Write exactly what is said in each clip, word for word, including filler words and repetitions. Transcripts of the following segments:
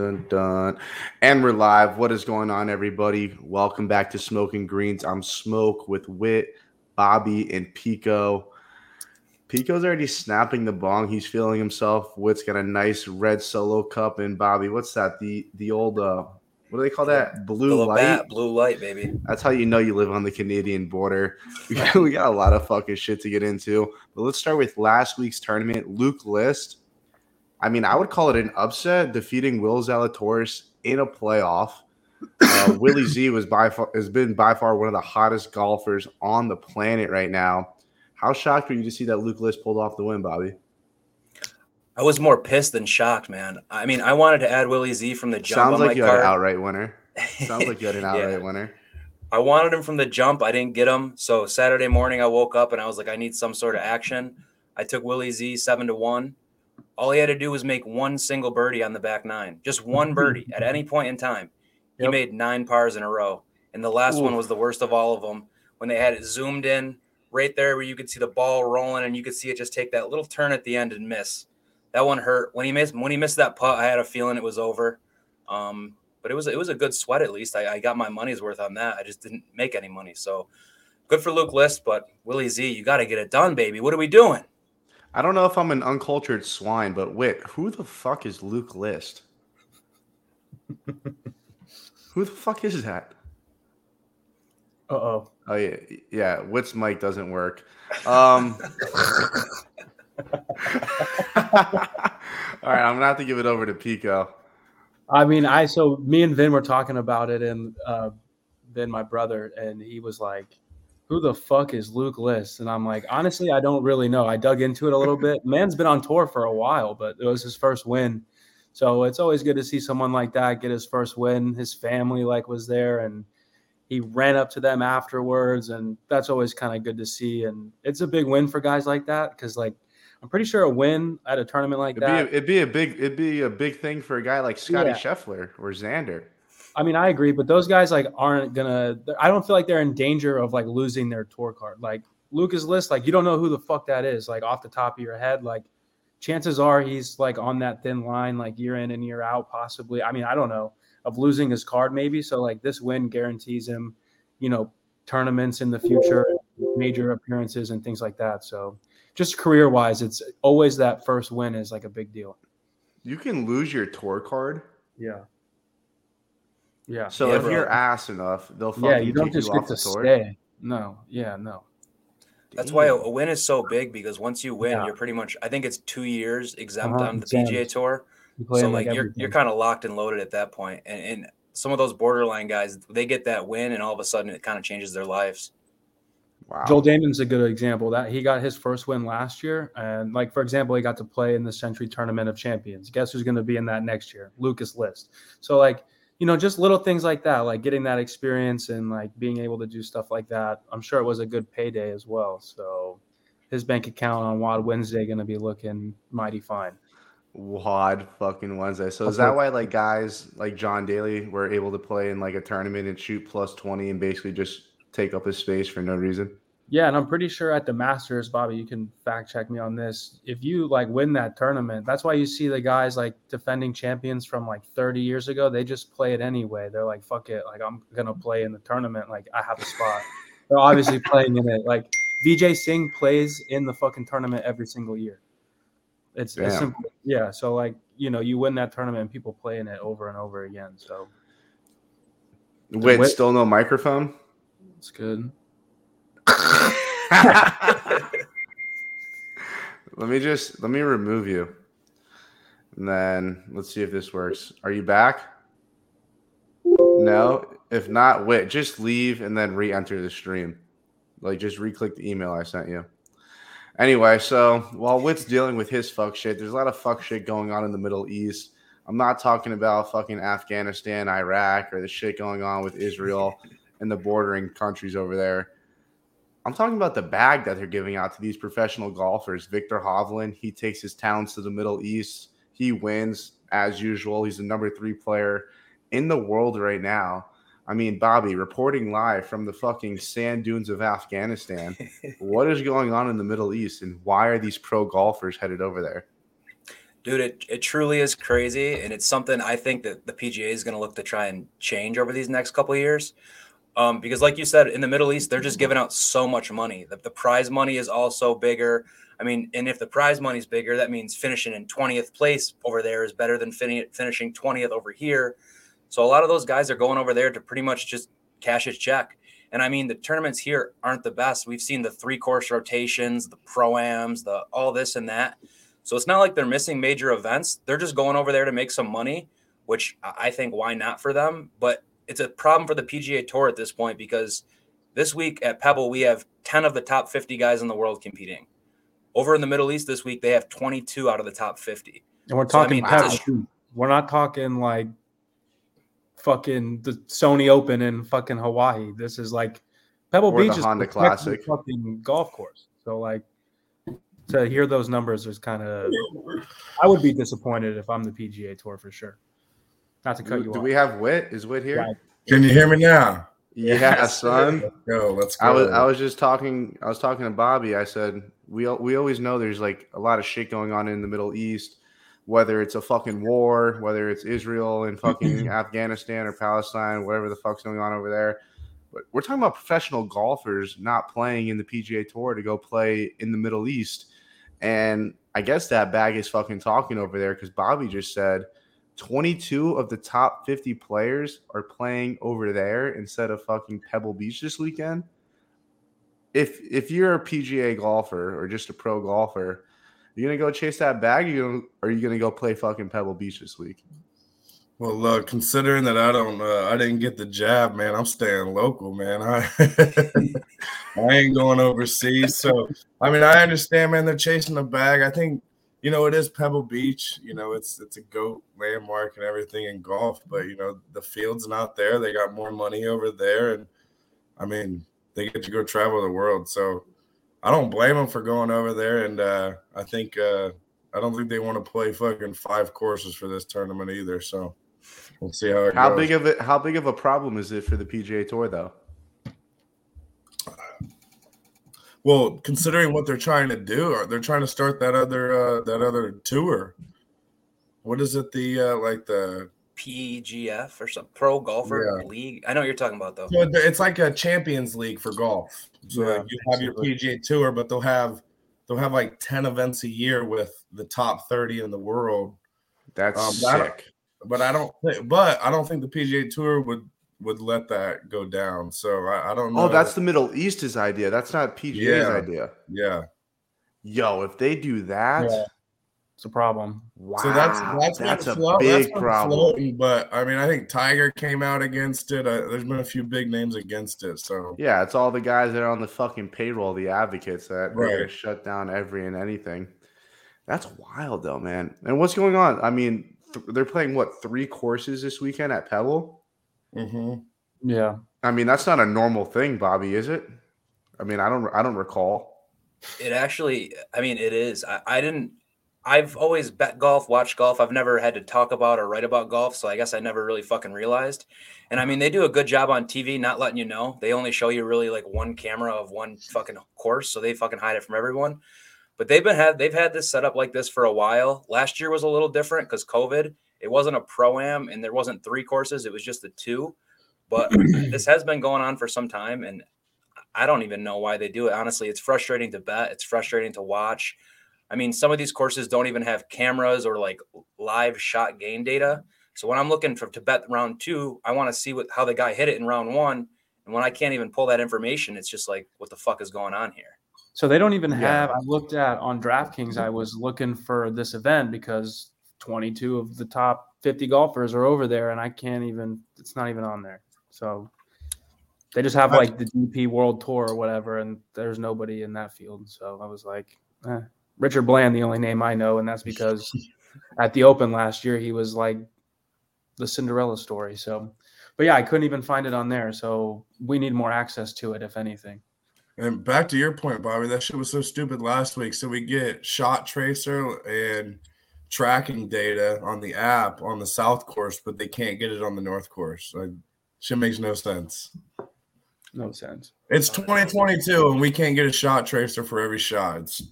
Dun, dun. And we're live. What is going on, everybody? Welcome back to Smoking Greens. I'm Smoke with Wit, Bobby, and Pico. Pico's already snapping the bong. He's feeling himself. Wit's got a nice red solo cup. And Bobby, what's that? The the old, uh, what do they call that? Blue light? Bat, blue light, baby. That's how you know you live on the Canadian border. We got, we got a lot of fucking shit to get into. But let's start with last week's tournament. Luke List. I mean, I would call it an upset, defeating Will Zalatoris in a playoff. Uh, Willie Z was by far, has been by far one of the hottest golfers on the planet right now. How shocked were you to see that Luke List pulled off the win, Bobby? I was more pissed than shocked, man. I mean, I wanted to add Willie Z from the jump. Sounds on like my you card. had an outright winner. Sounds like you had an outright yeah. winner. I wanted him from the jump. I didn't get him. So Saturday morning, I woke up and I was like, I need some sort of action. I took Willie Z seven to one. All he had to do was make one single birdie on the back nine, just one birdie at any point in time. He yep. made nine pars in a row, and the last Ooh. one was the worst of all of them. When they had it zoomed in right there where you could see the ball rolling and you could see it just take that little turn at the end and miss. That one hurt. When he missed, when he missed that putt, I had a feeling it was over. Um, but it was it was a good sweat at least. I, I got my money's worth on that. I just didn't make any money. So good for Luke List, but Willie Z, you got to get it done, baby. What are we doing? I don't know if I'm an uncultured swine, but Wit, who the fuck is Luke List? Who the fuck is that? Uh-oh. Oh, yeah. Yeah, Wit's mic doesn't work. Um, all right, I'm going to have to give it over to Pico. I mean, I so me and Vin were talking about it, and uh, Vin, my brother, and he was like, who the fuck is Luke List? And I'm like, honestly, I don't really know. I dug into it a little bit. Man's been on tour for a while, but it was his first win. So it's always good to see someone like that get his first win. His family like was there, and he ran up to them afterwards. And that's always kind of good to see. And it's a big win for guys like that. Cause like, I'm pretty sure a win at a tournament like it'd that. Be a, it'd be a big, it'd be a big thing for a guy like Scotty yeah. Scheffler or Xander. I mean, I agree, but those guys like aren't gonna. I don't feel like they're in danger of like losing their tour card. Like Lucas List, like you don't know who the fuck that is. Like off the top of your head, like chances are he's like on that thin line, like year in and year out, possibly. I mean, I don't know of losing his card maybe. So like this win guarantees him, you know, tournaments in the future, major appearances and things like that. So just career wise, it's always that first win is like a big deal. You can lose your tour card. Yeah. Yeah. So yeah, if bro. you're ass enough, they'll fucking yeah, you don't just you get to stay. No. Yeah. No. That's Damn. why a win is so big, because once you win, yeah. you're pretty much. I think it's two years exempt uh-huh. on the P G A Tour. You so like, like you're you're kind of locked and loaded at that point. And, and some of those borderline guys, they get that win, and all of a sudden, it kind of changes their lives. Wow. Joel Damon's a good example that he got his first win last year, and like for example, he got to play in the Century Tournament of Champions. Guess who's going to be in that next year? Lucas List. So like. You know, just little things like that, like getting that experience and like being able to do stuff like that. I'm sure it was a good payday as well. So his bank account on Wad Wednesday going to be looking mighty fine. Wad fucking Wednesday. So is that why like guys like John Daly were able to play in like a tournament and shoot plus twenty and basically just take up his space for no reason? Yeah, and I'm pretty sure at the Masters, Bobby, you can fact check me on this. If you like win that tournament, that's why you see the guys like defending champions from like thirty years ago. They just play it anyway. They're like, fuck it. Like, I'm going to play in the tournament. Like, I have a spot. They're obviously playing in it. Like, Vijay Singh plays in the fucking tournament every single year. It's, it's simple. Yeah. So, like, you know, you win that tournament and people play in it over and over again. So, wait, wait. still no microphone? That's good. let me just let me remove you, and then let's see if this works. Are you back? No. If not, wait. Just leave and then re-enter the stream. Like just re-click the email I sent you. Anyway, so while Witt's dealing with his fuck shit, there's a lot of fuck shit going on in the Middle East. I'm not talking about fucking Afghanistan, Iraq, or the shit going on with Israel and the bordering countries over there. I'm talking about the bag that they're giving out to these professional golfers. Victor Hovland, he takes his talents to the Middle East. He wins, as usual. He's the number three player in the world right now. I mean, Bobby, reporting live from the fucking sand dunes of Afghanistan. What is going on in the Middle East, and why are these pro golfers headed over there? Dude, it, it truly is crazy, and it's something I think that the P G A is going to look to try and change over these next couple of years. Um, because like you said, in the Middle East, they're just giving out so much money. The, the prize money is also bigger. I mean, and if the prize money is bigger, that means finishing in twentieth place over there is better than fin- finishing twentieth over here. So a lot of those guys are going over there to pretty much just cash his check. And I mean, the tournaments here aren't the best. We've seen the three-course rotations, the pro-ams, the all this and that. So it's not like they're missing major events. They're just going over there to make some money, which I think why not for them. But it's a problem for the P G A Tour at this point, because this week at Pebble, we have ten of the top fifty guys in the world competing. Over in the Middle East this week, they have twenty-two out of the top fifty. And we're talking so, I mean, Pebble. We're not talking like fucking the Sony Open in fucking Hawaii. This is like Pebble Beach is Honda Classic fucking golf course. So like to hear those numbers is kind of – I would be disappointed if I'm the P G A Tour for sure. Not to cut you off. Do we have Whit? Is Whit here? Can you hear me now? Yeah, yes, son. Yo, let's go. I was I was just talking. I was talking to Bobby. I said we we always know there's like a lot of shit going on in the Middle East, whether it's a fucking war, whether it's Israel and fucking Afghanistan or Palestine, whatever the fuck's going on over there. But we're talking about professional golfers not playing in the P G A Tour to go play in the Middle East, and I guess that bag is fucking talking over there, because Bobby just said twenty-two of the top fifty players are playing over there instead of fucking Pebble Beach this weekend. If if you're a P G A golfer or just a pro golfer, you're gonna go chase that bag. You gonna, or are you gonna go play fucking Pebble Beach this week? Well, uh, considering that I don't, uh, I didn't get the jab, man. I'm staying local, man. I I ain't going overseas. So I mean, I understand, man. They're chasing the bag. I think. You know, it is Pebble Beach. You know, it's it's a GOAT landmark and everything in golf. But, you know, the field's not there. They got more money over there. And, I mean, they get to go travel the world. So, I don't blame them for going over there. And uh, I think uh, – I don't think they want to play fucking five courses for this tournament either. So, we'll see how it how goes. Big of a, how big of a problem is it for the P G A Tour, though? Well, considering what they're trying to do, they're trying to start that other uh, that other tour. What is it? The uh, like the P G F or some pro golfer yeah. league. I know what you're talking about though. So it's like a Champions League for golf. So yeah, you have your P G A Tour, but they'll have they'll have like ten events a year with the top thirty in the world. That's um, sick. I but I don't. Think, but I don't think the P G A Tour would. would let that go down. So I, I don't know. Oh, that's the Middle East's idea. That's not P G A's yeah. idea. Yeah. Yo, if they do that, yeah. it's a problem. Wow. So that's that's, that's a float, big that's problem. Floating, but I mean, I think Tiger came out against it. Uh, there's been a few big names against it. So yeah, it's all the guys that are on the fucking payroll, the advocates that right. shut down every and anything. That's wild though, man. And what's going on? I mean, th- they're playing what, three courses this weekend at Pebble? Mm-hmm. Yeah, I mean that's not a normal thing, Bobby, is it? I mean, I don't, I don't recall. It actually, I mean, it is. I, I didn't. I've always bet golf, watched golf. I've never had to talk about or write about golf, so I guess I never really fucking realized. And I mean, they do a good job on T V not letting you know. They only show you really like one camera of one fucking course, so they fucking hide it from everyone. But they've been had, they've had this set up like this for a while. Last year was a little different because COVID. It wasn't a pro-am, and there wasn't three courses. It was just the two. But this has been going on for some time, and I don't even know why they do it. Honestly, it's frustrating to bet. It's frustrating to watch. I mean, some of these courses don't even have cameras or, like, live shot gain data. So when I'm looking for, to bet round two, I want to see what how the guy hit it in round one. And when I can't even pull that information, it's just like, what the fuck is going on here? So they don't even have yeah. – I looked at on DraftKings, I was looking for this event because – twenty-two of the top fifty golfers are over there, and I can't even – it's not even on there. So they just have, like, the D P World Tour or whatever, and there's nobody in that field. So I was like, eh. Richard Bland, the only name I know, and that's because at the Open last year he was, like, the Cinderella story. So, but, yeah, I couldn't even find it on there. So we need more access to it, if anything. And back to your point, Bobby, that shit was so stupid last week. So we get Shot Tracer and – tracking data on the app on the south course, but they can't get it on the north course. Like, shit makes no sense. No sense. It's twenty twenty-two, and we can't get a shot tracer for every shot. It's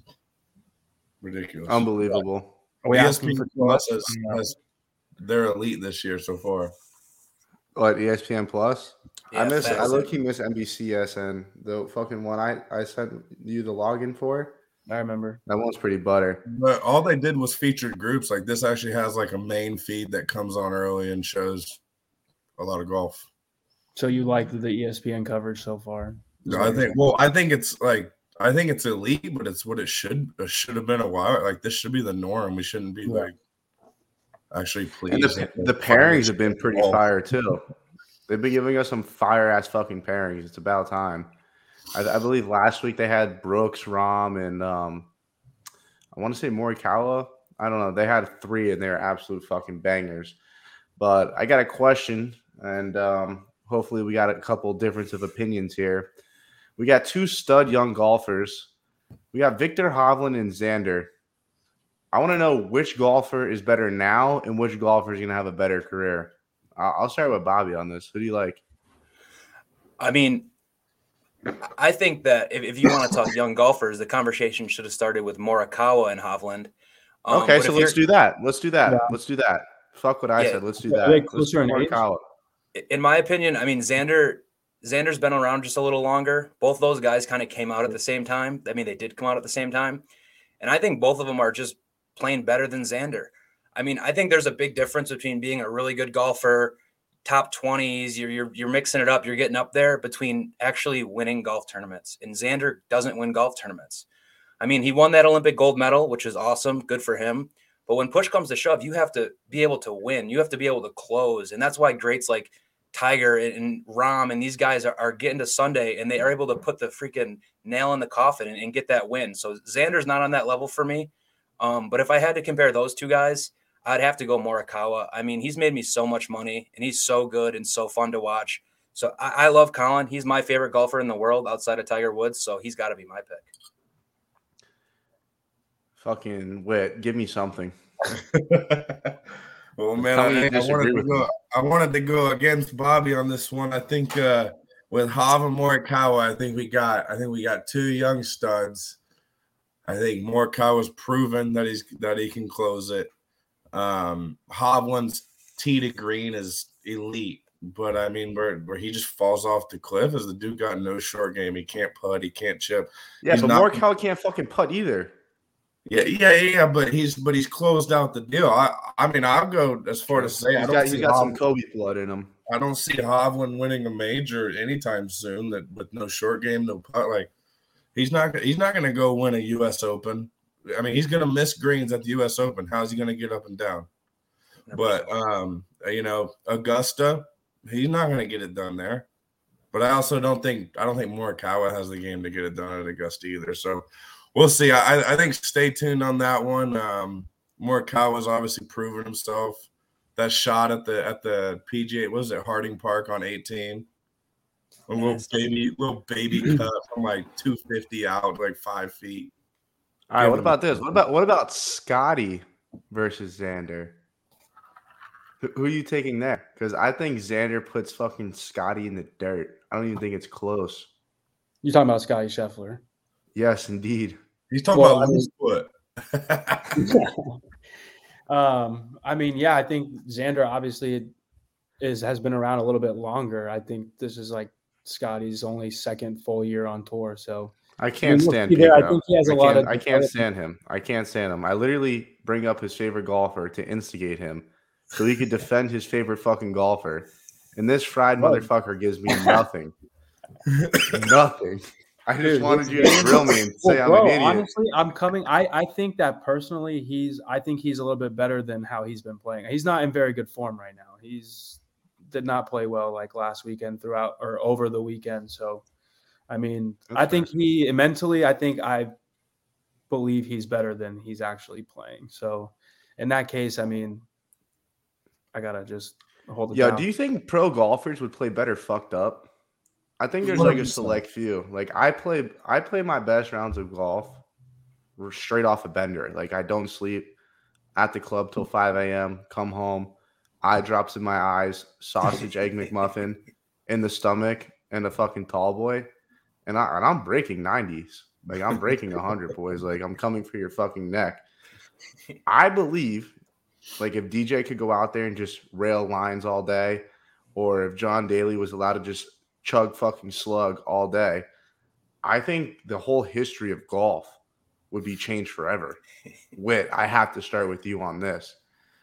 ridiculous. Unbelievable. we E S P N for Plus has, has they're elite this year so far. What, E S P N Plus? Yeah, I miss. I low-key miss N B C S N, the fucking one I, I sent you the login for. I remember. That one's pretty butter. But all they did was featured groups. Like, this actually has, like, a main feed that comes on early and shows a lot of golf. So you like the E S P N coverage so far? No, I think – well, I think it's, like – I think it's elite, but it's what it should – it should have been a while. Like, this should be the norm. We shouldn't be, yeah. like, actually pleased. And the, the pairings have been pretty oh. fire, too. They've been giving us some fire-ass fucking pairings. It's about time. I, I believe last week they had Brooks, Rahm, and um, I want to say Morikawa. I don't know. They had three, and they were absolute fucking bangers. But I got a question, and um, hopefully we got a couple difference of opinions here. We got two stud young golfers. We got Victor Hovland and Xander. I want to know which golfer is better now and which golfer is going to have a better career. Uh, I'll start with Bobby on this. Who do you like? I mean – I think that if, if you want to talk young golfers, the conversation should have started with Morikawa and Hovland. Um, okay, so let's do that. Let's do that. Yeah. Let's do that. Fuck what I yeah. said. Let's do that. Wait, let's do Morikawa. In my opinion, I mean, Xander, Xander's been around just a little longer. Both those guys kind of came out at the same time. I mean, they did come out at the same time. And I think both of them are just playing better than Xander. I mean, I think there's a big difference between being a really good golfer, top twenties, you're, you're you're mixing it up, you're getting up there, between actually winning golf tournaments. And Xander doesn't win golf tournaments. I mean, he won that Olympic gold medal, which is awesome, good for him. But when push comes to shove, you have to be able to win. You have to be able to close. And that's why greats like Tiger and, and Rahm and these guys are, are getting to Sunday, and they are able to put the freaking nail in the coffin and, and get that win. So Xander's not on that level for me. Um, but if I had to compare those two guys, I'd have to go Morikawa. I mean, he's made me so much money, and he's so good and so fun to watch. So I, I love Colin. He's my favorite golfer in the world outside of Tiger Woods, so he's got to be my pick. Fucking wit. Give me something. Well, man, I, I, wanted to go, I wanted to go against Bobby on this one. I think uh, with Hava Morikawa, I think we got I think we got two young studs. I think Morikawa's proven that he's that he can close it. Um, Hovland's tee to green is elite, but I mean, where, where he just falls off the cliff is the dude got no short game. He can't putt, he can't chip. Yeah, he's but not, Morikawa can't fucking putt either. Yeah, yeah, yeah, but he's but he's closed out the deal. I, I mean, I'll go as far to say he's I don't got, see he's got Hovland, some Kobe blood in him. I don't see Hovland winning a major anytime soon. That with no short game, no putt, like he's not he's not going to go win a U S Open. I mean, he's going to miss greens at the U S Open. How's he going to get up and down? But, um, you know, Augusta, he's not going to get it done there. But I also don't think – I don't think Morikawa has the game to get it done at Augusta either. So we'll see. I, I think stay tuned on that one. Um, Morikawa's obviously proven himself. That shot at the at the P G A – what was it, Harding Park on eighteen? A little baby, little baby cut from like two fifty out, like five feet. All right, what about this? What about what about Scotty versus Xander? Who, who are you taking there? Because I think Xander puts fucking Scotty in the dirt. I don't even think it's close. You're talking about Scotty Scheffler? Yes, indeed. He's talking well, about loose foot. um, I mean, yeah, I think Xander obviously is has been around a little bit longer. I think this is like Scotty's only second full year on tour, so. I can't stand him. I think he has a lot of. I can't stand him. I can't stand him. I literally bring up his favorite golfer to instigate him, so he could defend his favorite fucking golfer. And this fried motherfucker gives me nothing. Nothing. I just Dude, wanted you to grill me and say well, I'm bro, an idiot. Honestly, I'm coming. I, I think that personally, he's. I think he's a little bit better than how he's been playing. He's not in very good form right now. He's did not play well like last weekend throughout or over the weekend. So. I mean, That's I think he mentally, I think I believe he's better than he's actually playing. So in that case, I mean, I got to just hold it yeah, down. Do you think pro golfers would play better fucked up? I think there's like a select few. Like I play, I play my best rounds of golf straight off a bender. Like I don't sleep at the club till five a.m., come home, eye drops in my eyes, sausage, egg McMuffin in the stomach, and a fucking tall boy. And, I, and I'm breaking nineties. Like, I'm breaking one hundred, boys. Like, I'm coming for your fucking neck. I believe, like, if D J could go out there and just rail lines all day, or if John Daly was allowed to just chug fucking slug all day, I think the whole history of golf would be changed forever. Whit, I have to start with you on this.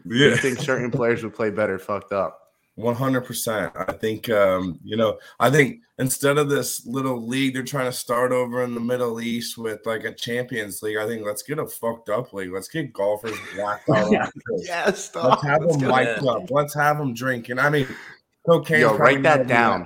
Yeah. Do you think certain players would play better fucked up? one hundred percent. I think, um, you know, I think instead of this little league, they're trying to start over in the Middle East with like a Champions League. I think let's get a fucked up league. Let's get golfers blacked out. yeah, yeah, let's have let's them mic'd up. Let's have them drinking. I mean, cocaine. Yo, write that down.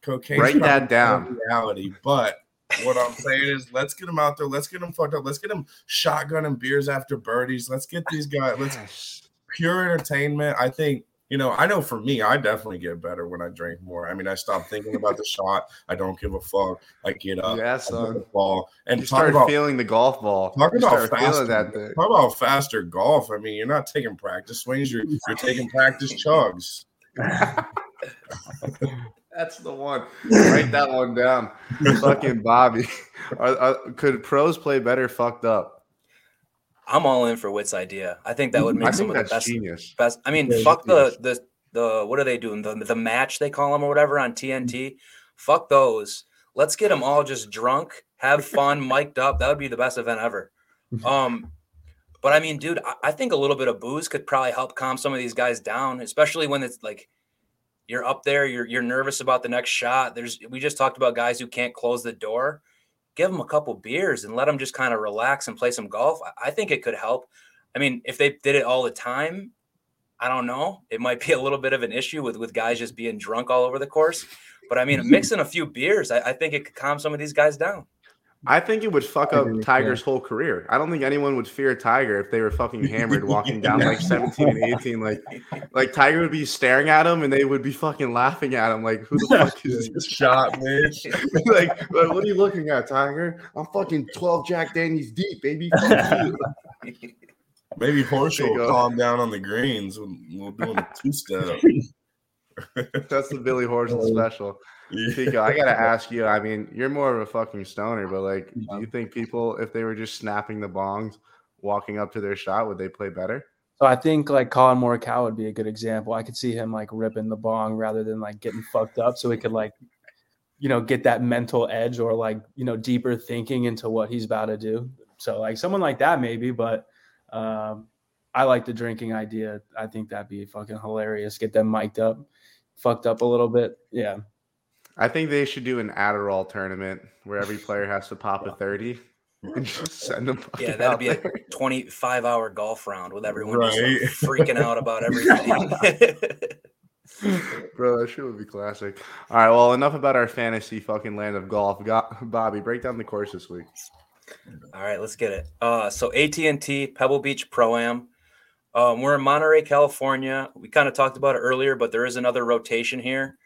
Cocaine. Write that down. Reality, but what I'm saying is, let's get them out there. Let's get them fucked up. Let's get them shotgunning beers after birdies. Let's get these guys. Let's pure entertainment. I think. You know, I know for me, I definitely get better when I drink more. I mean, I stop thinking about the shot. I don't give a fuck. I get up, yeah, son. I get the ball, and you talk start about, feeling the golf ball. Talk about faster. That talk about faster golf. I mean, you're not taking practice swings. You're you're taking practice chugs. That's the one. Write that one down. Fucking Bobby. Are, are, could pros play better? Fucked up. I'm all in for Witt's idea. I think that would make I some of the best, best. I mean, yeah, fuck the, the the what are they doing? The the match they call them or whatever on T N T. Fuck those. Let's get them all just drunk, have fun, mic'd up. That would be the best event ever. Um, but I mean, dude, I, I think a little bit of booze could probably help calm some of these guys down, especially when it's like you're up there, you're you're nervous about the next shot. There's we just talked about guys who can't close the door. Give them a couple beers and let them just kind of relax and play some golf. I think it could help. I mean, if they did it all the time, I don't know. It might be a little bit of an issue with, with guys just being drunk all over the course. But, I mean, mixing a few beers, I, I think it could calm some of these guys down. I think it would fuck up Tiger's whole career. I don't think anyone would fear Tiger if they were fucking hammered walking down like seventeen and eighteen. Like, like Tiger would be staring at him and they would be fucking laughing at him. Like, who the fuck is this shot, man? Like, like, what are you looking at, Tiger? I'm fucking twelve Jack Daniels deep, baby. Maybe Horschel will calm down on the greens when we're doing a two-step. That's the Billy Horschel special. Yeah. Tico, I gotta ask you. I mean, you're more of a fucking stoner, but like, do you think people, if they were just snapping the bongs, walking up to their shot, would they play better? So I think like Colin Morikawa would be a good example. I could see him like ripping the bong rather than like getting fucked up, so he could like, you know, get that mental edge or like, you know, deeper thinking into what he's about to do. So like someone like that maybe, but um, I like the drinking idea. I think that'd be fucking hilarious. Get them mic'd up, fucked up a little bit, yeah. I think they should do an Adderall tournament where every player has to pop a thirty and just send them. Yeah, that'd be there. A twenty-five hour golf round with everyone right. just like freaking out about everything. Bro, that shit would be classic. All right, well, enough about our fantasy fucking land of golf. Got, Bobby, break down the course this week. All right, let's get it. Uh, so A T and T, Pebble Beach Pro-Am. Um, we're in Monterey, California. We kind of talked about it earlier, but there is another rotation here.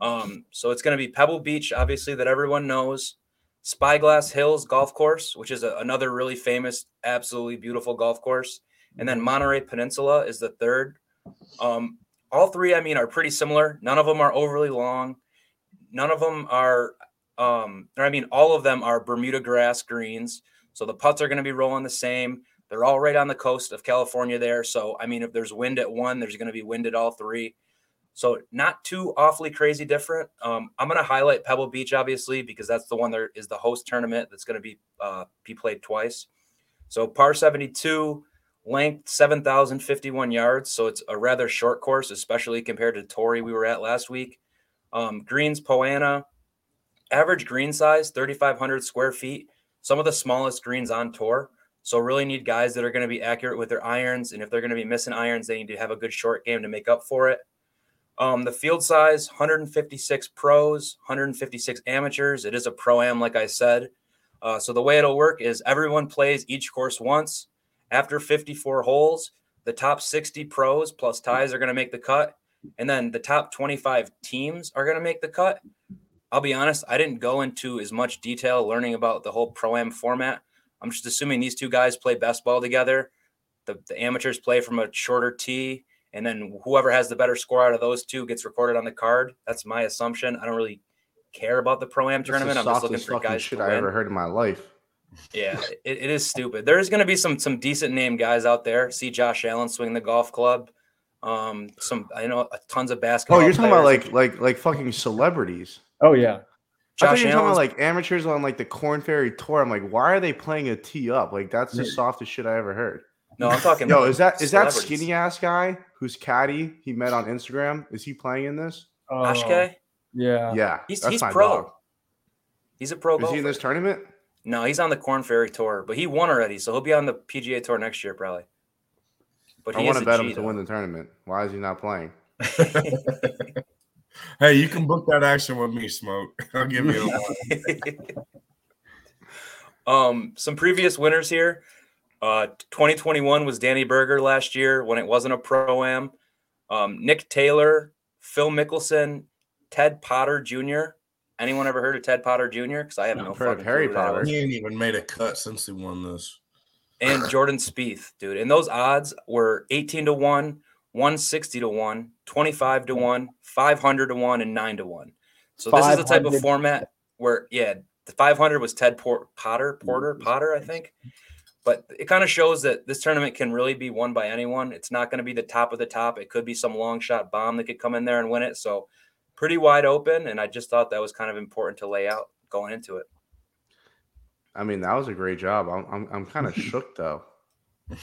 Um, so it's going to be Pebble Beach, obviously, that everyone knows, Spyglass Hills Golf Course, which is a, another really famous, absolutely beautiful golf course. And then Monterey Peninsula is the third. Um, all three, I mean, are pretty similar. None of them are overly long. None of them are, um, or I mean, all of them are Bermuda grass greens. So the putts are going to be rolling the same. They're all right on the coast of California there. So, I mean, if there's wind at one, there's going to be wind at all three. So not too awfully crazy different. Um, I'm going to highlight Pebble Beach, obviously, because that's the one that is the host tournament that's going to be uh, be played twice. So par seventy-two, length seven thousand fifty-one yards. So it's a rather short course, especially compared to Torrey we were at last week. Um, greens, Poana. Average green size, thirty-five hundred square feet. Some of the smallest greens on tour. So really need guys that are going to be accurate with their irons. And if they're going to be missing irons, they need to have a good short game to make up for it. Um, the field size, one hundred fifty-six pros, one hundred fifty-six amateurs. It is a pro-am, like I said. Uh, so the way it'll work is everyone plays each course once. After fifty-four holes, the top sixty pros plus ties are going to make the cut. And then the top twenty-five teams are going to make the cut. I'll be honest, I didn't go into as much detail learning about the whole pro-am format. I'm just assuming these two guys play best ball together. The, the amateurs play from a shorter tee. And then whoever has the better score out of those two gets recorded on the card. That's my assumption. I don't really care about the pro-am tournament. I'm just looking for guys. Shit I ever heard in my life. Yeah, it, it is stupid. There is going to be some some decent name guys out there. See Josh Allen swing the golf club. Um, some I know tons of basketball. Oh, you're talking players. about like like like fucking celebrities. Oh yeah. Josh I think you're talking about like amateurs on like the Korn Ferry Tour. I'm like, why are they playing a tee up? Like that's the softest shit I ever heard. No, I'm talking. Yo, about is that is that skinny ass guy who's caddy he met on Instagram? Is he playing in this? Uh, Ashke? Yeah, yeah. He's that's he's my pro. Dog. He's a pro. Is golfer. He in this tournament? No, he's on the Korn Ferry Tour, but he won already, so he'll be on the P G A Tour next year probably. But I want to bet G, him though. to win the tournament. Why is he not playing? Hey, you can book that action with me, Smoke. I'll give you a one. um, some previous winners here. Uh, twenty twenty-one was Danny Berger last year when it wasn't a pro-am. Um, Nick Taylor, Phil Mickelson, Ted Potter Junior Anyone ever heard of Ted Potter Junior? Because I have no, no fucking clue. Harry Potter. He ain't even made a cut since he won this. And Jordan Spieth, dude. And those odds were eighteen to one. one sixty to one, twenty-five to one, five hundred to one, and nine to one. So this is the type of format where, yeah, the five hundred was Ted Por- Potter, Porter, Potter, I think. But it kind of shows that this tournament can really be won by anyone. It's not going to be the top of the top. It could be some long shot bomb that could come in there and win it. So pretty wide open, and I just thought that was kind of important to lay out going into it. I mean, that was a great job. I'm I'm, I'm kind of shook, though.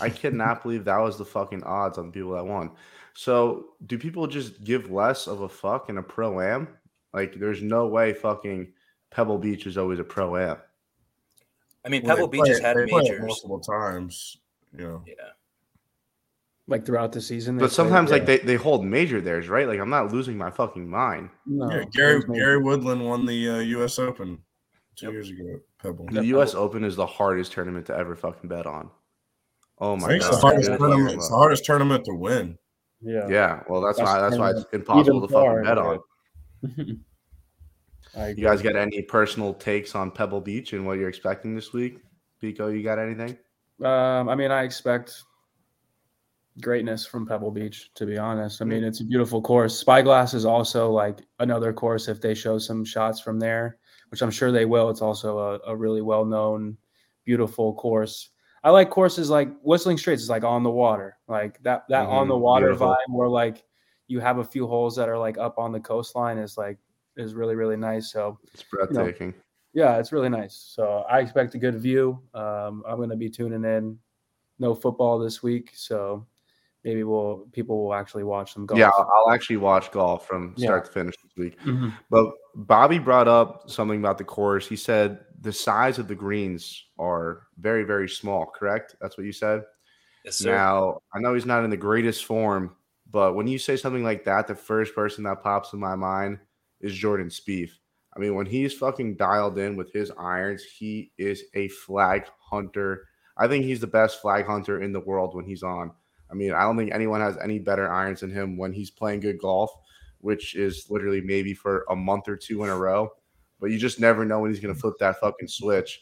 I cannot believe that was the fucking odds on the people that won. So do people just give less of a fuck in a pro-am? Like there's no way fucking Pebble Beach is always a pro-am. I mean, Pebble well, Beach has had majors multiple times. You know. Yeah. Like throughout the season. But sometimes play, like yeah. they, they hold major theirs, right? Like I'm not losing my fucking mind. No, yeah, Gary Gary Woodland won the uh, U S Open two yep. years ago at Pebble. The U S Pebble. Open is the hardest tournament to ever fucking bet on. Oh my god! It's the hardest tournament. It's the hardest tournament to win. Yeah. Yeah. Well, that's, that's why. That's why it's impossible to fucking bet on. You guys got any personal takes on Pebble Beach and what you're expecting this week? Pico, you got anything? Um, I mean, I expect greatness from Pebble Beach. To be honest, I mean, it's a beautiful course. Spyglass is also like another course. If they show some shots from there, which I'm sure they will, it's also a, a really well-known, beautiful course. I like courses like Whistling Straits is like on the water, like that, that mm-hmm. on the water Beautiful. vibe where like you have a few holes that are like up on the coastline is like, is really, really nice. So it's breathtaking. You know, yeah, it's really nice. So I expect a good view. Um, I'm going to be tuning in. No football this week. So maybe we'll, people will actually watch some golf. Yeah. I'll actually watch golf from start yeah. to finish this week. Mm-hmm. But Bobby brought up something about the course. He said, the size of the greens are very, very small, correct? That's what you said? Yes, sir. Now, I know he's not in the greatest form, but when you say something like that, the first person that pops in my mind is Jordan Spieth. I mean, when he's fucking dialed in with his irons, he is a flag hunter. I think he's the best flag hunter in the world when he's on. I mean, I don't think anyone has any better irons than him when he's playing good golf, which is literally maybe for a month or two in a row. But you just never know when he's going to flip that fucking switch.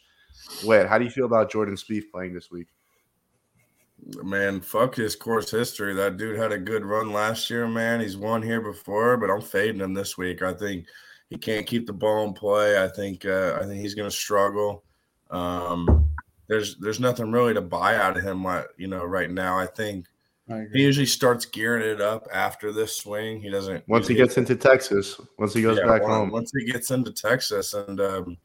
Wait, how do you feel about Jordan Spieth playing this week? Man, fuck his course history. That dude had a good run last year, man. He's won here before, but I'm fading him this week. I think he can't keep the ball in play. I think uh, I think he's going to struggle. Um, there's there's nothing really to buy out of him, right, you know, right now. I think I he usually starts gearing it up after this swing. He doesn't once he gets into Texas. Once he goes yeah, back once, home. Once he gets into Texas, and um,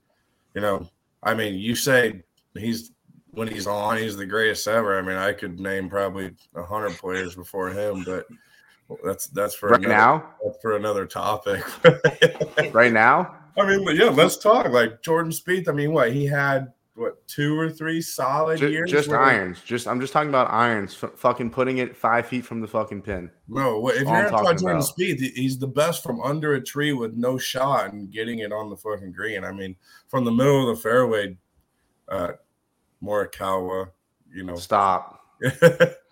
you know, I mean, you say he's when he's on, he's the greatest ever. I mean, I could name probably a hundred players before him, but that's that's for right another, now. That's for another topic. Right now, I mean, but yeah, let's talk like Jordan Spieth. I mean, what he had. What, two or three solid just, years? Just irons. It? Just I'm just talking about irons. F- fucking putting it five feet from the fucking pin. No, if you're not talking Jordan Spieth, he's the best from under a tree with no shot and getting it on the fucking green. I mean, from the middle of the fairway, uh, Morikawa, you know. Stop.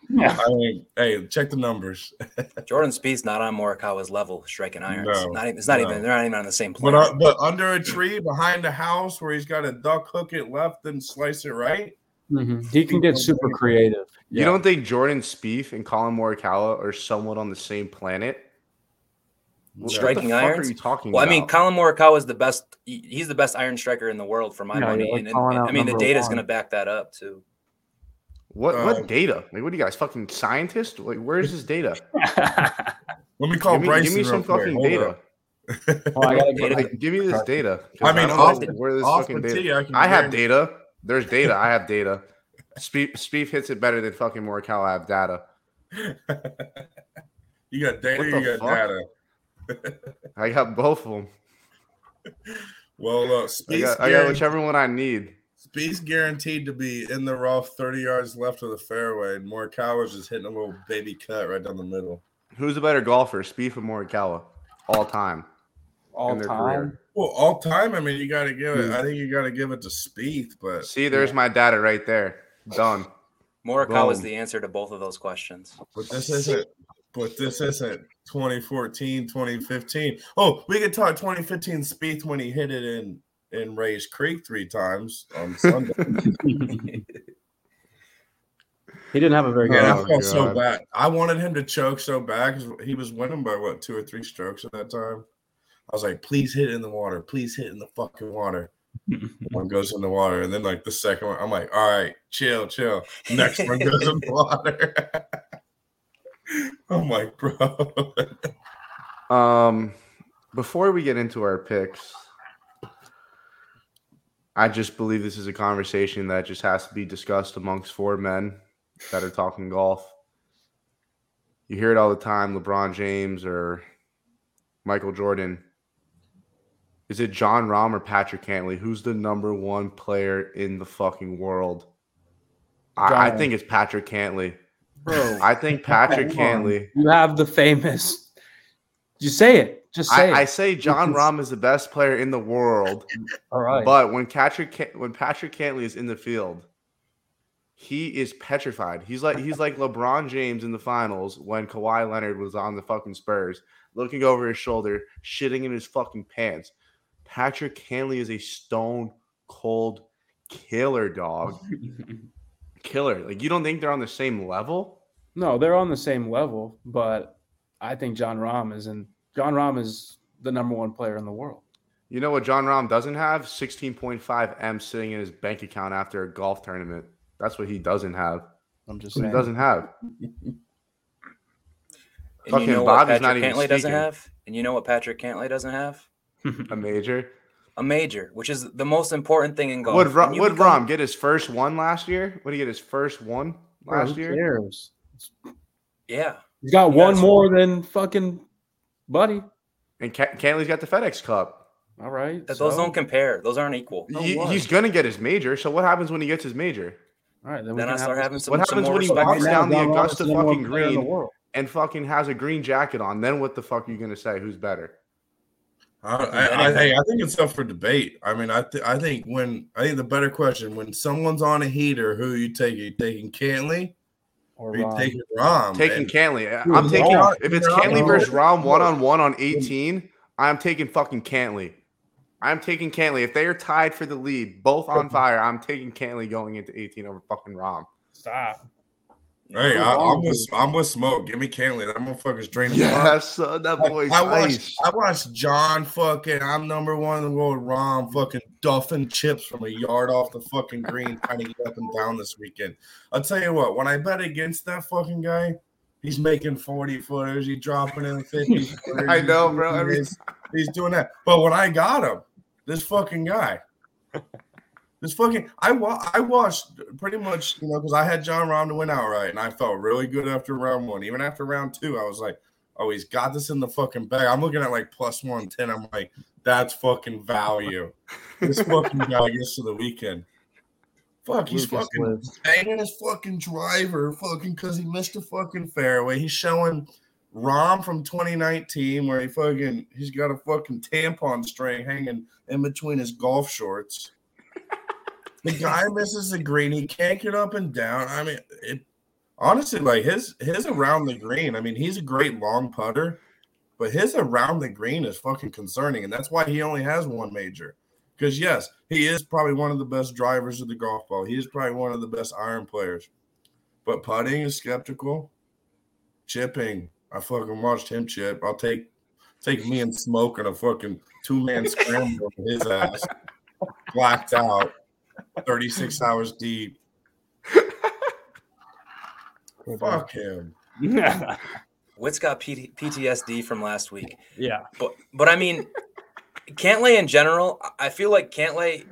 Yeah. I mean, hey, check the numbers. Jordan Spieth's not on Morikawa's level striking irons. No, not even, it's not no. even. They're not even on the same plane. But, uh, but under a tree, behind a house, where he's got to duck hook it left and slice it right. Mm-hmm. He can get super creative. Yeah. You don't think Jordan Spieth and Colin Morikawa are somewhat on the same planet? Striking what the irons? Fuck are you talking well, about? I mean, Colin Morikawa is the best. He's the best iron striker in the world for my yeah, money. Like and, and, I mean, the data is going to back that up too. What um, what data? Like, what are you guys, fucking scientists? Like, where is this data? Let me call give me, Bryson. Give me some fucking quick. data. Well, I gotta data. Like, give me this data. I mean, I, off, where this fucking data? Tea, I, I have data. It. There's data. I have data. Spieth, Spieth hits it better than fucking Morikawa. I have data. You got data. You got fuck? data. I got both of them. Well, uh, I, got, I got whichever one I need. Spieth guaranteed to be in the rough thirty yards left of the fairway, and Morikawa's just hitting a little baby cut right down the middle. Who's a better golfer, Spieth or Morikawa, all time? All time. Career? Well, all time. I mean, you got to give it. Mm. I think you got to give it to Spieth. But see, there's yeah. my data right there. Done. Morikawa is the answer to both of those questions. But this isn't. But this isn't twenty fourteen, twenty fifteen. Oh, we could talk twenty fifteen Spieth when he hit it in, in Rays Creek three times on Sunday. He didn't have a very good oh, I felt God. so bad. I wanted him to choke so bad because he was winning by, what, two or three strokes at that time. I was like, please hit it in the water. Please hit it in the fucking water. One goes in the water. And then, like, the second one, I'm like, all right, chill, chill. Next one goes in the water. I'm like, bro. um, before we get into our picks, I just believe this is a conversation that just has to be discussed amongst four men that are talking golf. You hear it all the time, LeBron James or Michael Jordan. Is it Jon Rahm or Patrick Cantlay? Who's the number one player in the fucking world? I, I think it's Patrick Cantlay. Bro, I think Patrick Cantlay. You have the famous. You say it. Just say I, it. I say Jon Rahm is the best player in the world. All right. But when Patrick when Patrick Cantlay is in the field, he is petrified. He's like he's like LeBron James in the finals when Kawhi Leonard was on the fucking Spurs, looking over his shoulder, shitting in his fucking pants. Patrick Cantlay is a stone cold killer dog. Killer. Like, you don't think they're on the same level? No, they're on the same level, but I think Jon Rahm is in Jon Rahm is the number one player in the world. You know what Jon Rahm doesn't have? sixteen point five M sitting in his bank account after a golf tournament. That's what he doesn't have. I'm just saying. He doesn't have. Fucking you know Bobby's not even Cantlay doesn't have? And you know what Patrick Cantlay doesn't have? A major. A major, which is the most important thing in golf. Would, Ra- would become... Rahm get his first one last year? Would he get his first one last Bro, who year? Cares? Yeah. He's got he one more one. than fucking Buddy. And Can- Cantley's got the FedEx Cup. All right. That, so... Those don't compare. Those aren't equal. No he, he's going to get his major. So what happens when he gets his major? All right. Then, then I start have... having some What happens some when he walks down the Augusta fucking green and fucking has a green jacket on? Then what the fuck are you going to say? Who's better? I, I, I, I think it's up for debate. I mean, I th- I think when I think the better question when someone's on a heater, who are you taking? Are you taking Cantley or, or are you Rahm? taking Rahm? Taking and, Cantley. I'm taking Rahm. If it's Cantley versus Rahm one on one on eighteen, I'm taking fucking Cantley. I'm taking Cantley. If they are tied for the lead, both on fire, I'm taking Cantley going into eighteen over fucking Rahm. Stop. Hey, I, I'm with I'm with Smoke. Give me Cantlay. That motherfucker's draining. Yes, son, that boy's I, I watched I watched John fucking. I'm number one in the world. Rahm fucking duffing chips from a yard off the fucking green, trying to get up and down this weekend. I'll tell you what. When I bet against that fucking guy, he's making forty footers. He's dropping in fifty. I know, bro. Every he's, he's doing that. But when I got him, this fucking guy. This fucking I wa- I watched pretty much, you know, because I had Jon Rahm to win outright, and I felt really good after round one. Even after round two, I was like, "Oh, he's got this in the fucking bag." I'm looking at like plus one ten. I'm like, "That's fucking value." This fucking guy gets to the weekend. Fuck, he's Lucas fucking lives. banging his fucking driver, fucking because he missed a fucking fairway. He's showing Rahm from twenty nineteen where he fucking he's got a fucking tampon string hanging in between his golf shorts. The guy misses the green. He can't get up and down. I mean, it, honestly, like his his around the green, I mean, he's a great long putter, but his around the green is fucking concerning, and that's why he only has one major. Because, yes, he is probably one of the best drivers of the golf ball. He is probably one of the best iron players. But putting is skeptical. Chipping, I fucking watched him chip. I'll take Take me and Smoke on a fucking two-man scramble with his ass. Blacked out. thirty-six hours deep. Fuck him. Witt's got P- PTSD from last week. Yeah. But, but I mean, Cantlay in general, I feel like Cantlay,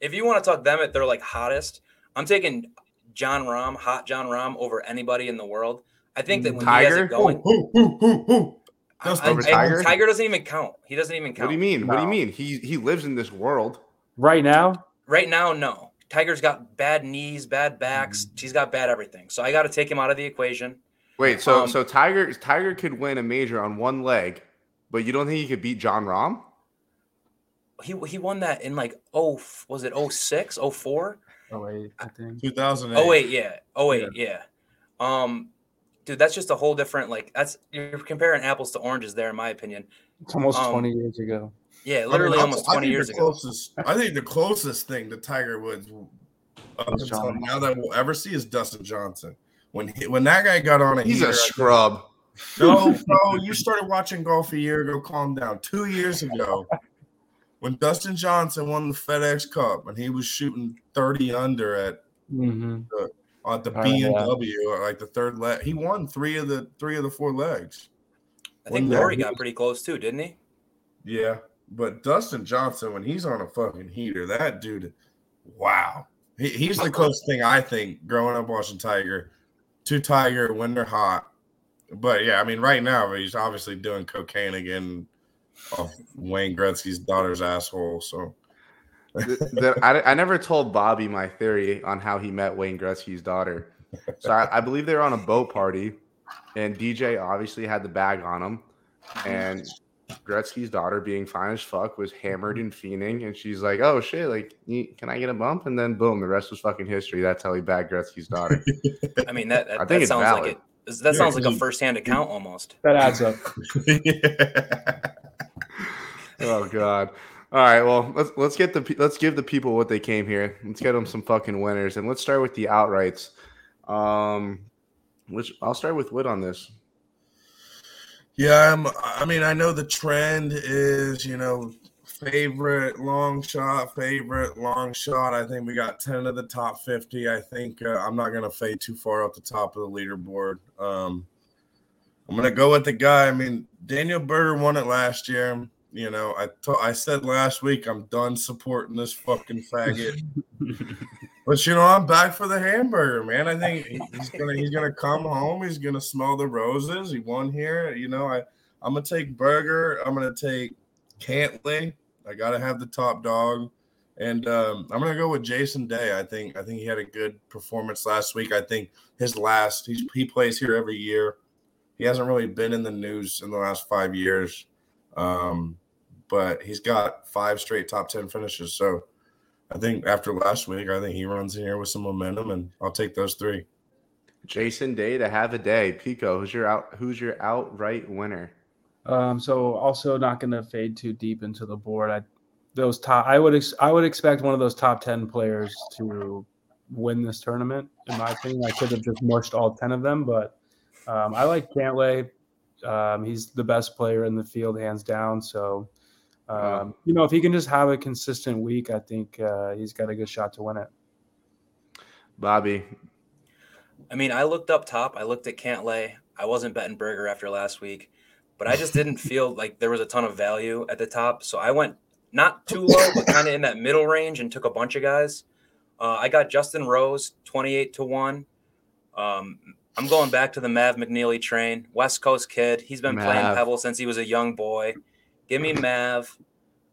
if you want to talk them at their, like, hottest, I'm taking Jon Rahm, hot Jon Rahm, over anybody in the world. I think that when Tiger? he has it going. Ooh, ooh, ooh, ooh, ooh. I, I, Tiger? Tiger doesn't even count. He doesn't even count. What do you mean? No. What do you mean? He he lives in this world. Right now? Right now, no. Tiger's got bad knees, bad backs. Mm-hmm. He's got bad everything. So I got to take him out of the equation. Wait, so um, so Tiger Tiger could win a major on one leg, but you don't think he could beat Jon Rahm? He he won that in like oh was it oh six, oh four? oh eight, I think. two thousand eight. oh eight, yeah. oh eight, yeah. yeah. Um Dude, that's just a whole different, like, that's, you're comparing apples to oranges there, in my opinion. It's almost um, twenty years ago. Yeah, literally I mean, almost twenty years closest, ago. I think the closest thing to Tiger Woods up until now that we'll ever see is Dustin Johnson. When he, when that guy got on a he's heater, a scrub. No, no, you started watching golf a year ago. Calm down. Two years ago, when Dustin Johnson won the FedEx Cup and he was shooting thirty under at mm-hmm. the – at the B M W, like the third leg, he won three of the three of the four legs. I think Rory got pretty close too, didn't he? Yeah, but Dustin Johnson, when he's on a fucking heater, that dude, wow, he, he's the closest thing I think. Growing up watching Tiger, to Tiger when they're hot, but yeah, I mean, right now he's obviously doing cocaine again off Wayne Gretzky's daughter's asshole, so. the, the, I, I never told Bobby my theory on how he met Wayne Gretzky's daughter. So I, I believe they were on a boat party, and D J obviously had the bag on him. And Gretzky's daughter, being fine as fuck, was hammered and fiending. And she's like, oh, shit, like, can I get a bump? And then, boom, the rest was fucking history. That's how he bagged Gretzky's daughter. I mean, that, that, I think that sounds valid. like it. That sounds like a firsthand account almost. That adds up. Oh, God. All right, well, let's let's get the let's give the people what they came here. Let's get them some fucking winners, and let's start with the outrights. Um, which I'll start with Witt on this. Yeah, I'm, I mean, I know the trend is, you know, favorite long shot, favorite long shot. I think we got ten of the top fifty. I think uh, I'm not gonna fade too far off the top of the leaderboard. Um, I'm gonna go with the guy. I mean, Daniel Berger won it last year. You know, I t- I said last week I'm done supporting this fucking faggot, but you know I'm back for the hamburger, man. I think he's gonna he's gonna come home. He's gonna smell the roses. He won here. You know, I I'm gonna take Burger. I'm gonna take Cantlay. I gotta have the top dog, and um, I'm gonna go with Jason Day. I think I think he had a good performance last week. I think his last he's, he plays here every year. He hasn't really been in the news in the last five years. Um, But he's got five straight top ten finishes. So I think after last week, I think he runs in here with some momentum, and I'll take those three. Jason Day to have a day. Pico, who's your out? Who's your outright winner? Um, so also not going to fade too deep into the board. I, those top, I would ex, I would expect one of those top ten players to win this tournament. In my opinion, I could have just mushed all ten of them, but um, I like Cantlay. Um, he's the best player in the field, hands down. So. Um, you know, if he can just have a consistent week, I think uh, he's got a good shot to win it. Bobby. I mean, I looked up top. I looked at Cantlay. I wasn't betting Berger after last week, but I just didn't feel like there was a ton of value at the top. So I went not too low, but kind of in that middle range and took a bunch of guys. Uh, I got Justin Rose, twenty-eight to one. Um, I'm going back to the Mav McNealy train. West Coast kid. He's been Mav. playing Pebble since he was a young boy. Give me Mav.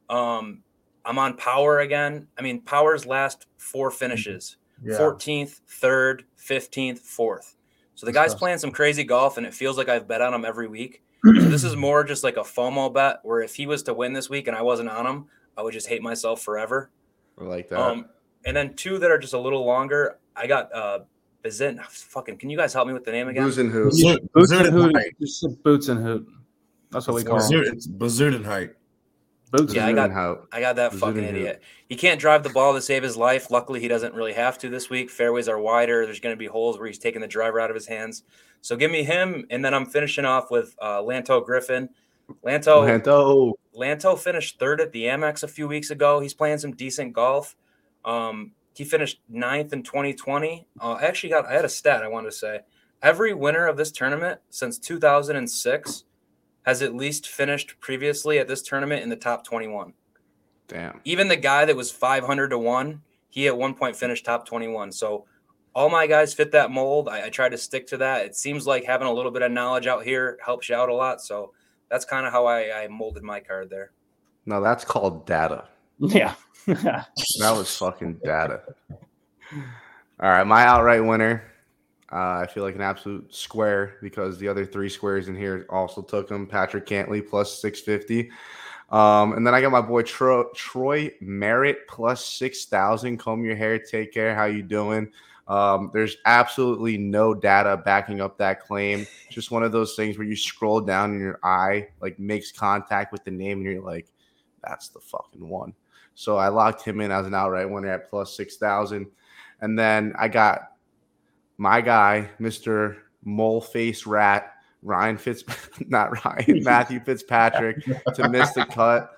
Um, I'm on Power again. I mean, Power's last four finishes. Yeah. fourteenth, third, fifteenth, fourth. So the guy's playing some crazy golf, and it feels like I've bet on him every week. So this is more just like a FOMO bet where if he was to win this week and I wasn't on him, I would just hate myself forever. I like that. Um, and then two that are just a little longer. I got uh, Bazin. Fucking, can you guys help me with the name again? Boots and Hoot. Boots and Hoot. Boots and Hoot. That's what we call it. It's Bazudenheit. Yeah, I got, I got that fucking idiot. He can't drive the ball to save his life. Luckily, he doesn't really have to this week. Fairways are wider. There's going to be holes where he's taking the driver out of his hands. So give me him, and then I'm finishing off with uh, Lanto Griffin. Lanto, Lanto Lanto finished third at the Amex a few weeks ago. He's playing some decent golf. Um, he finished ninth in twenty twenty. Uh, I actually got I had a stat I wanted to say. Every winner of this tournament since two thousand six has at least finished previously at this tournament in the top twenty-one. Damn. Even the guy that was five hundred to one, he at one point finished top twenty-one. So all my guys fit that mold. I, I try to stick to that. It seems like having a little bit of knowledge out here helps you out a lot. So that's kind of how I, I molded my card there. No, that's called data. Yeah. That was fucking data. All right, my outright winner. Uh, I feel like an absolute square because the other three squares in here also took him. Patrick Cantlay plus six fifty. Um, and then I got my boy Tro- Troy Merritt plus six thousand. Comb your hair. Take care. How you doing? Um, there's absolutely no data backing up that claim. Just one of those things where you scroll down and your eye like makes contact with the name and you're like, that's the fucking one. So I locked him in as an outright winner at plus six thousand. And then I got my guy, Mister Mole Face Rat, Ryan Fitz, not Ryan, Matthew Fitzpatrick, to miss the cut,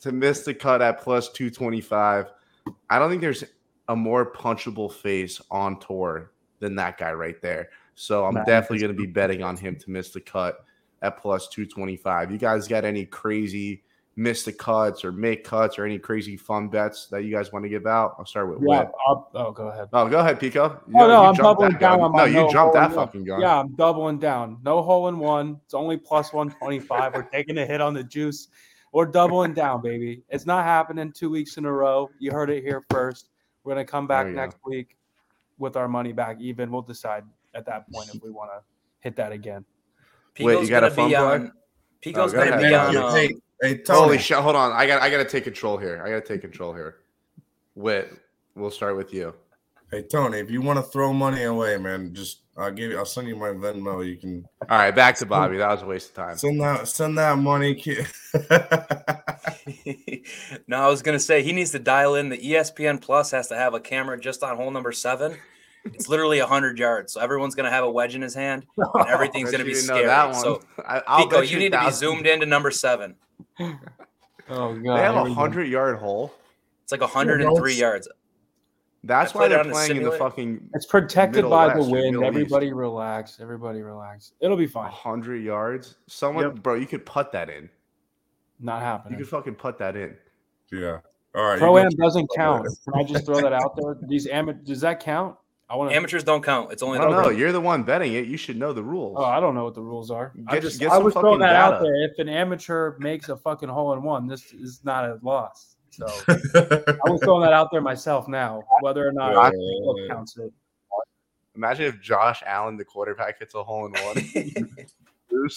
to miss the cut at plus two twenty-five. I don't think there's a more punchable face on tour than that guy right there. So I'm Matt definitely going to be betting on him to miss the cut at plus two twenty-five. You guys got any crazy miss the cuts or make cuts or any crazy fun bets that you guys want to give out? I'll start with yeah, I'll, oh, go ahead. Oh, go ahead, Pico. You, oh, no, I'm doubling down on my no, no, you jumped that fucking gun. Yeah, I'm doubling down. No hole in one. It's only plus one twenty-five. We're taking a hit on the juice. We're doubling down, baby. It's not happening two weeks in a row. You heard it here first. We're going to come back next go. week with our money back even. We'll decide at that point if we want to hit that again. Pico's Wait, you got a fun plug? Pico's going to be on... Pico's oh, Hey, holy shit! Hold on, I got I got to take control here. I got to take control here. Whit, we'll start with you. Hey Tony, if you want to throw money away, man, just I'll give you. I'll send you my Venmo. You can. All right, back to Bobby. That was a waste of time. Send that, send that money. No, I was gonna say he needs to dial in. The E S P N Plus has to have a camera just on hole number seven. It's literally one hundred yards, so everyone's going to have a wedge in his hand, and everything's going to be scary. So, I, Pico, you, you need thousand. to be zoomed into number seven. Oh, God. They have a hundred-yard hole. It's like one hundred three yards. That's why they're playing in the fucking It's protected by the wind. Everybody relax. Everybody relax. It'll be fine. one hundred yards? Someone, yep. Bro, you could putt that in. Not happening. You could fucking putt that in. Yeah. All right. Pro-Am doesn't count. Can I just throw that out there? These am- Does that count? I wanna, Amateurs don't count. It's only. I don't know. You're the one betting it. You should know the rules. Oh, I don't know what the rules are. Get, I just get I was throwing that data out there. If an amateur makes a fucking hole in one, this is not a loss. So I was throwing that out there myself now, whether or not yeah, yeah, yeah. counts it. Imagine if Josh Allen, the quarterback, hits a hole in one.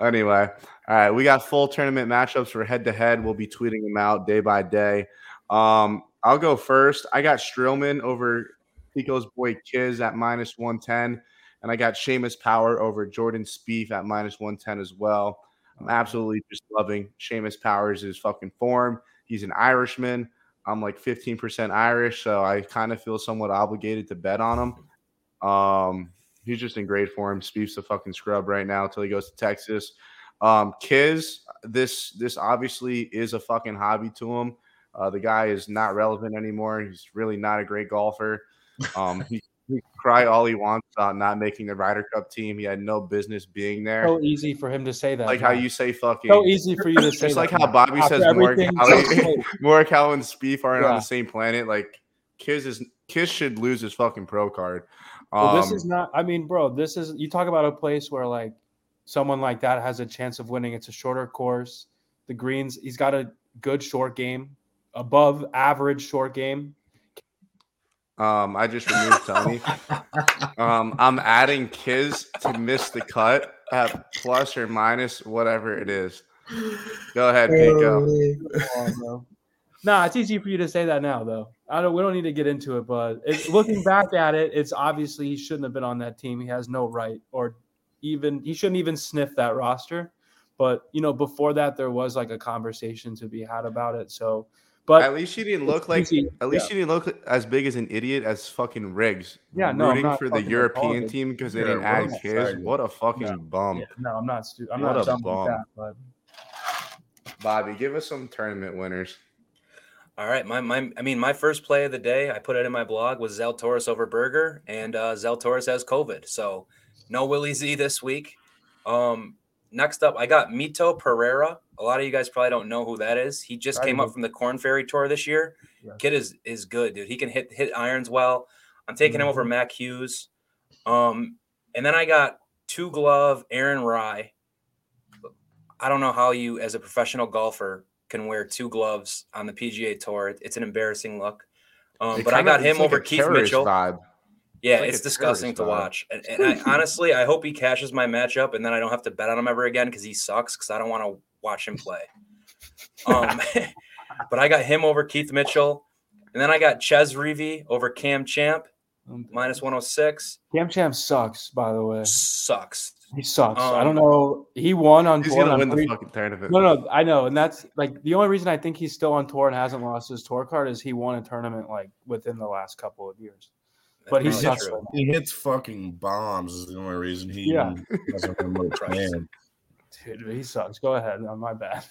Anyway, all right, we got full tournament matchups for head to head. We'll be tweeting them out day by day. Um. I'll go first. I got Streelman over Pico's boy Kiz at minus one ten, and I got Seamus Power over Jordan Spieth at minus one ten as well. I'm absolutely just loving Seamus Power's his fucking form. He's an Irishman. I'm like fifteen percent Irish, so I kind of feel somewhat obligated to bet on him. Um, he's just in great form. Spieth's a fucking scrub right now until he goes to Texas. Um, Kiz, this this obviously is a fucking hobby to him. Uh, the guy is not relevant anymore. He's really not a great golfer. Um, he, he can cry all he wants about not making the Ryder Cup team. He had no business being there. So easy for him to say that. Like man. How you say fucking. So easy for you to say that. It's like how Bobby says Morikawa, Morikawa and Spieth aren't yeah. on the same planet. Like Kiz is Kiz should lose his fucking pro card. Um, well, this is not – I mean, bro, this is – you talk about a place where like someone like that has a chance of winning. It's a shorter course. The greens – he's got a good short game. Above average short game. Um, I just removed Tony. um, I'm adding Kiz to miss the cut at plus or minus whatever it is. Go ahead, Pico. Oh, nah, it's easy for you to say that now, though. I don't. We don't need to get into it, but it's, looking back at it, it's obviously he shouldn't have been on that team. He has no right, or even he shouldn't even sniff that roster. But you know, before that, there was like a conversation to be had about it. So. But at least she didn't look like easy. at least yeah. she didn't look as big as an idiot as fucking Riggs. Yeah, no, rooting for the European team because they didn't add kids. What a fucking no. bum. Yeah, no, I'm not stupid. I'm what not dumb with that, but Bobby, give us some tournament winners. All right, my my I mean my first play of the day, I put it in my blog, was Zalatoris over Berger, and uh, Zalatoris has COVID, so no Willie Z this week. Um, next up, I got Mito Pereira. A lot of you guys probably don't know who that is. He just I came know. up from the Korn Ferry Tour this year. Yeah. Kid is is good, dude. He can hit hit irons well. I'm taking mm-hmm. him over Mac Hughes. Um, and then I got two glove Aaron Rai. I don't know how you, as a professional golfer, can wear two gloves on the P G A Tour. It's an embarrassing look. Um, but I got of, him like over Keith Mitchell. Vibe. Yeah, it's, like it's disgusting to watch. And, and I, honestly, I hope he cashes my matchup, and then I don't have to bet on him ever again because he sucks, because I don't want to watch him play. Um, but I got him over Keith Mitchell. And then I got Ches Reavie over Cam Champ, minus one oh six. Cam Champ sucks, by the way. Sucks. He sucks. Um, I don't know. He won on he's tour. He's going to win three. the fucking tournament. No, no, I know. And that's like the only reason I think he's still on tour and hasn't lost his tour card is he won a tournament like within the last couple of years. But he's not true. He hits fucking bombs is the only reason he yeah. doesn't remote man. Dude, he sucks. Go ahead. No, my bad.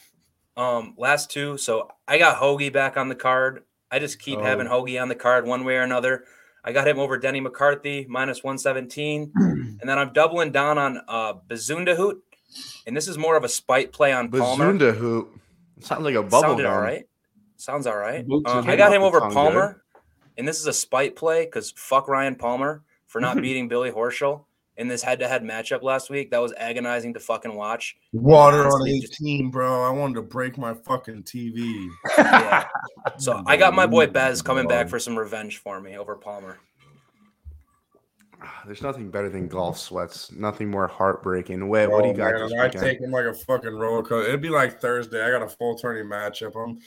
Um, last two. So I got Hoagie back on the card. I just keep oh. having Hoagie on the card one way or another. I got him over Denny McCarthy, minus one seventeen. And then I'm doubling down on uh, Bazundahoot. And this is more of a spite play on Palmer. Bazundahoot. Sounds like a bubble Sounded all right. Sounds all right. Uh, I got him over Palmer. Good. And this is a spite play because fuck Ryan Palmer for not beating Billy Horschel in this head-to-head matchup last week. That was agonizing to fucking watch. Water Honestly, on eighteen, just... bro. I wanted to break my fucking T V. Yeah. So I got my boy Bez coming back for some revenge for me over Palmer. There's nothing better than golf sweats. Nothing more heartbreaking. Wait, oh, what do you got? I take him like a fucking roller coaster. It'd be like Thursday. I got a full tourney matchup. I'm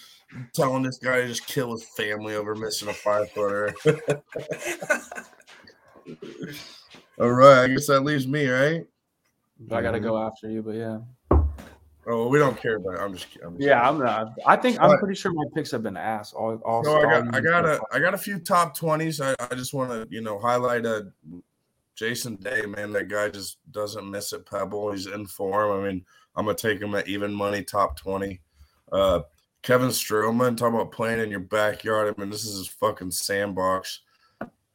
telling this guy to just kill his family over missing a five footer. All right, I guess that leaves me, right? I gotta go after you, but yeah. Oh, we don't care about it. I'm just kidding. Yeah, I'm not. I think but, I'm pretty sure my picks have been ass all. all no, I got, I got a, I got a few top twenties. I, I just want to, you know, highlight a Jason Day, man. That guy just doesn't miss a pebble. He's in form. I mean, I'm gonna take him at even money, top twenty. Uh, Kevin Streelman, talking about playing in your backyard. I mean, this is his fucking sandbox.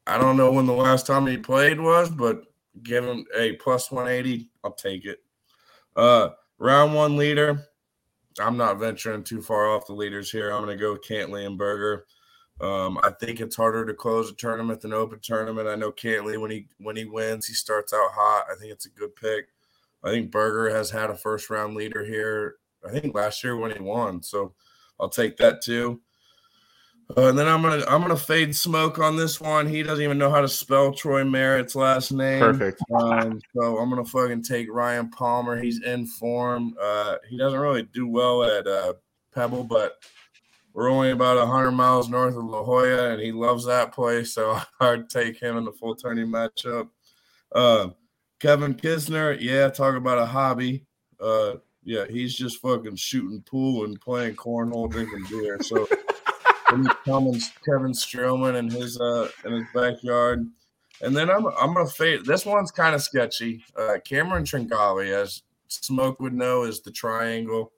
I don't know when the last time he played was, but give him a plus one eighty. I'll take it. Uh. Round one leader, I'm not venturing too far off the leaders here. I'm going to go with Cantlay and Berger. Um, I think it's harder to close a tournament than an open tournament. I know Cantlay, when he when he wins, he starts out hot. I think it's a good pick. I think Berger has had a first-round leader here, I think last year when he won. So I'll take that too. Uh, and then I'm going to I'm gonna fade Smoke on this one. He doesn't even know how to spell Troy Merritt's last name. Perfect. Um, so I'm going to fucking take Ryan Palmer. He's in form. Uh, he doesn't really do well at uh, Pebble, but we're only about one hundred miles north of La Jolla, and he loves that place. So I'd take him in the full tourney matchup. Uh, Kevin Kisner, yeah, talk about a hobby. Uh, yeah, he's just fucking shooting pool and playing cornhole, drinking beer. So – Kevin Streelman in his uh in his backyard, and then I'm I'm gonna fade. This one's kind of sketchy. Uh, Cameron Tringale, as Smoke would know, is the triangle.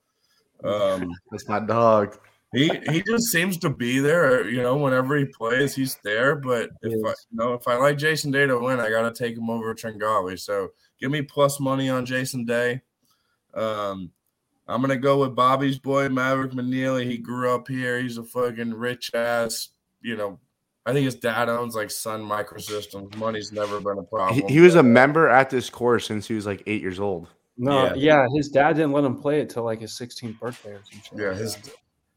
Um, That's my dog. He he just seems to be there. You know, whenever he plays, he's there. But if I, you know, if I like Jason Day to win, I gotta take him over Tringale. So give me plus money on Jason Day. Um. I'm going to go with Bobby's boy, Maverick McNealy. He grew up here. He's a fucking rich-ass, you know, I think his dad owns, like, Sun Microsystems. Money's never been a problem. He, he was a member at this course since he was, like, eight years old. No, yeah, yeah his dad didn't let him play it till like, his sixteenth birthday or something. Yeah, his,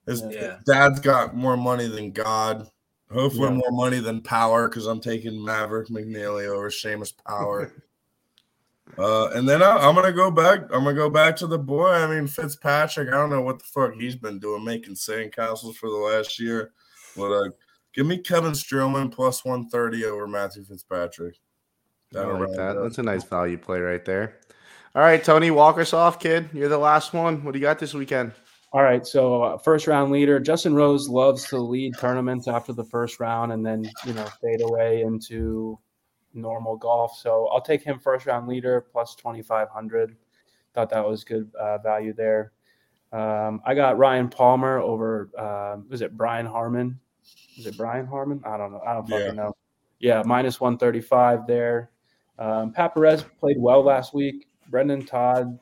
his yeah. dad's got more money than God. Hopefully yeah. more money than Power, because I'm taking Maverick McNealy over Seamus Power. Uh, and then I, I'm gonna go back. I'm gonna go back to the boy. I mean, Fitzpatrick. I don't know what the fuck he's been doing, making sandcastles for the last year. But uh, give me Kevin Streelman plus one thirty over Matthew Fitzpatrick. I like that. That's a nice value play right there. All right, Tony, walk us off, kid. You're the last one. What do you got this weekend? All right, so uh, first round leader. Justin Rose loves to lead tournaments after the first round and then, you know, fade away into normal golf. So I'll take him first round leader plus twenty-five hundred. Thought that was good uh, value there. Um, I got Ryan Palmer over, uh, was it Brian Harmon? Is it Brian Harmon? I don't know. I don't fucking yeah. know. Yeah, minus one thirty-five there. Um, Pat Perez played well last week. Brendan Todd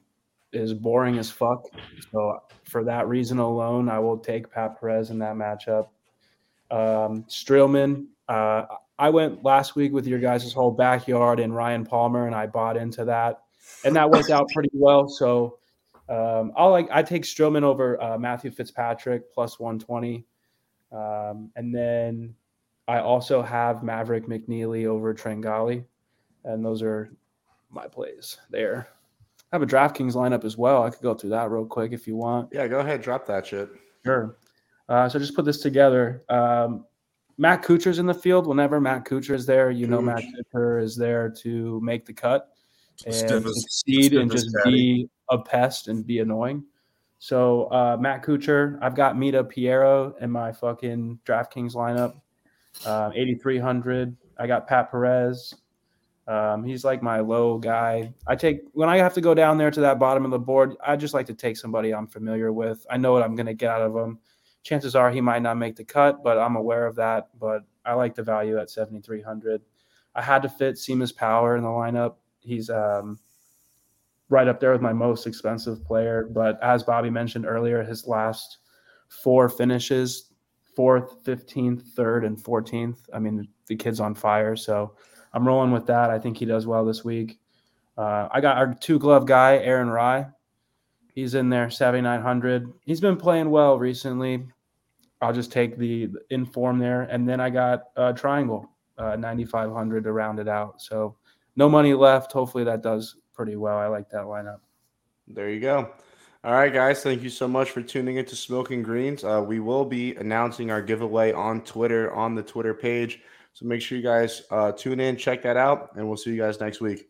is boring as fuck. So for that reason alone, I will take Pat Perez in that matchup. Um, Streelman, uh, I went last week with your guys' whole backyard and Ryan Palmer, and I bought into that. And that worked out pretty well. So um, I'll like I take Streelman over uh, Matthew Fitzpatrick, plus one twenty. Um, and then I also have Maverick McNealy over Tringale. And those are my plays there. I have a DraftKings lineup as well. I could go through that real quick if you want. Yeah, go ahead. Drop that shit. Sure. Uh, so just put this together. Um, Matt Kuchar's in the field. Whenever Matt Kuchar is there, you Kuch. know Matt Kuchar is there to make the cut and Stivus, succeed Stivus and just daddy. be a pest and be annoying. So uh, Matt Kuchar, I've got Mito Pereira in my fucking DraftKings lineup, uh, eighty-three hundred. I got Pat Perez. Um, he's like my low guy. I take when I have to go down there to that bottom of the board, I just like to take somebody I'm familiar with. I know what I'm going to get out of him. Chances are he might not make the cut, but I'm aware of that. But I like the value at seventy-three hundred. I had to fit Seamus Power in the lineup. He's um, right up there with my most expensive player. But as Bobby mentioned earlier, his last four finishes, fourth, fifteenth, third, and fourteenth. I mean, the kid's on fire, so I'm rolling with that. I think he does well this week. Uh, I got our two-glove guy, Aaron Rai. He's in there, seventy-nine hundred. He's been playing well recently. I'll just take the inform there. And then I got uh, Triangle, uh, ninety-five hundred to round it out. So no money left. Hopefully that does pretty well. I like that lineup. There you go. All right, guys. Thank you so much for tuning into Smoking Greens. Uh, we will be announcing our giveaway on Twitter, on the Twitter page. So make sure you guys uh, tune in, check that out, and we'll see you guys next week.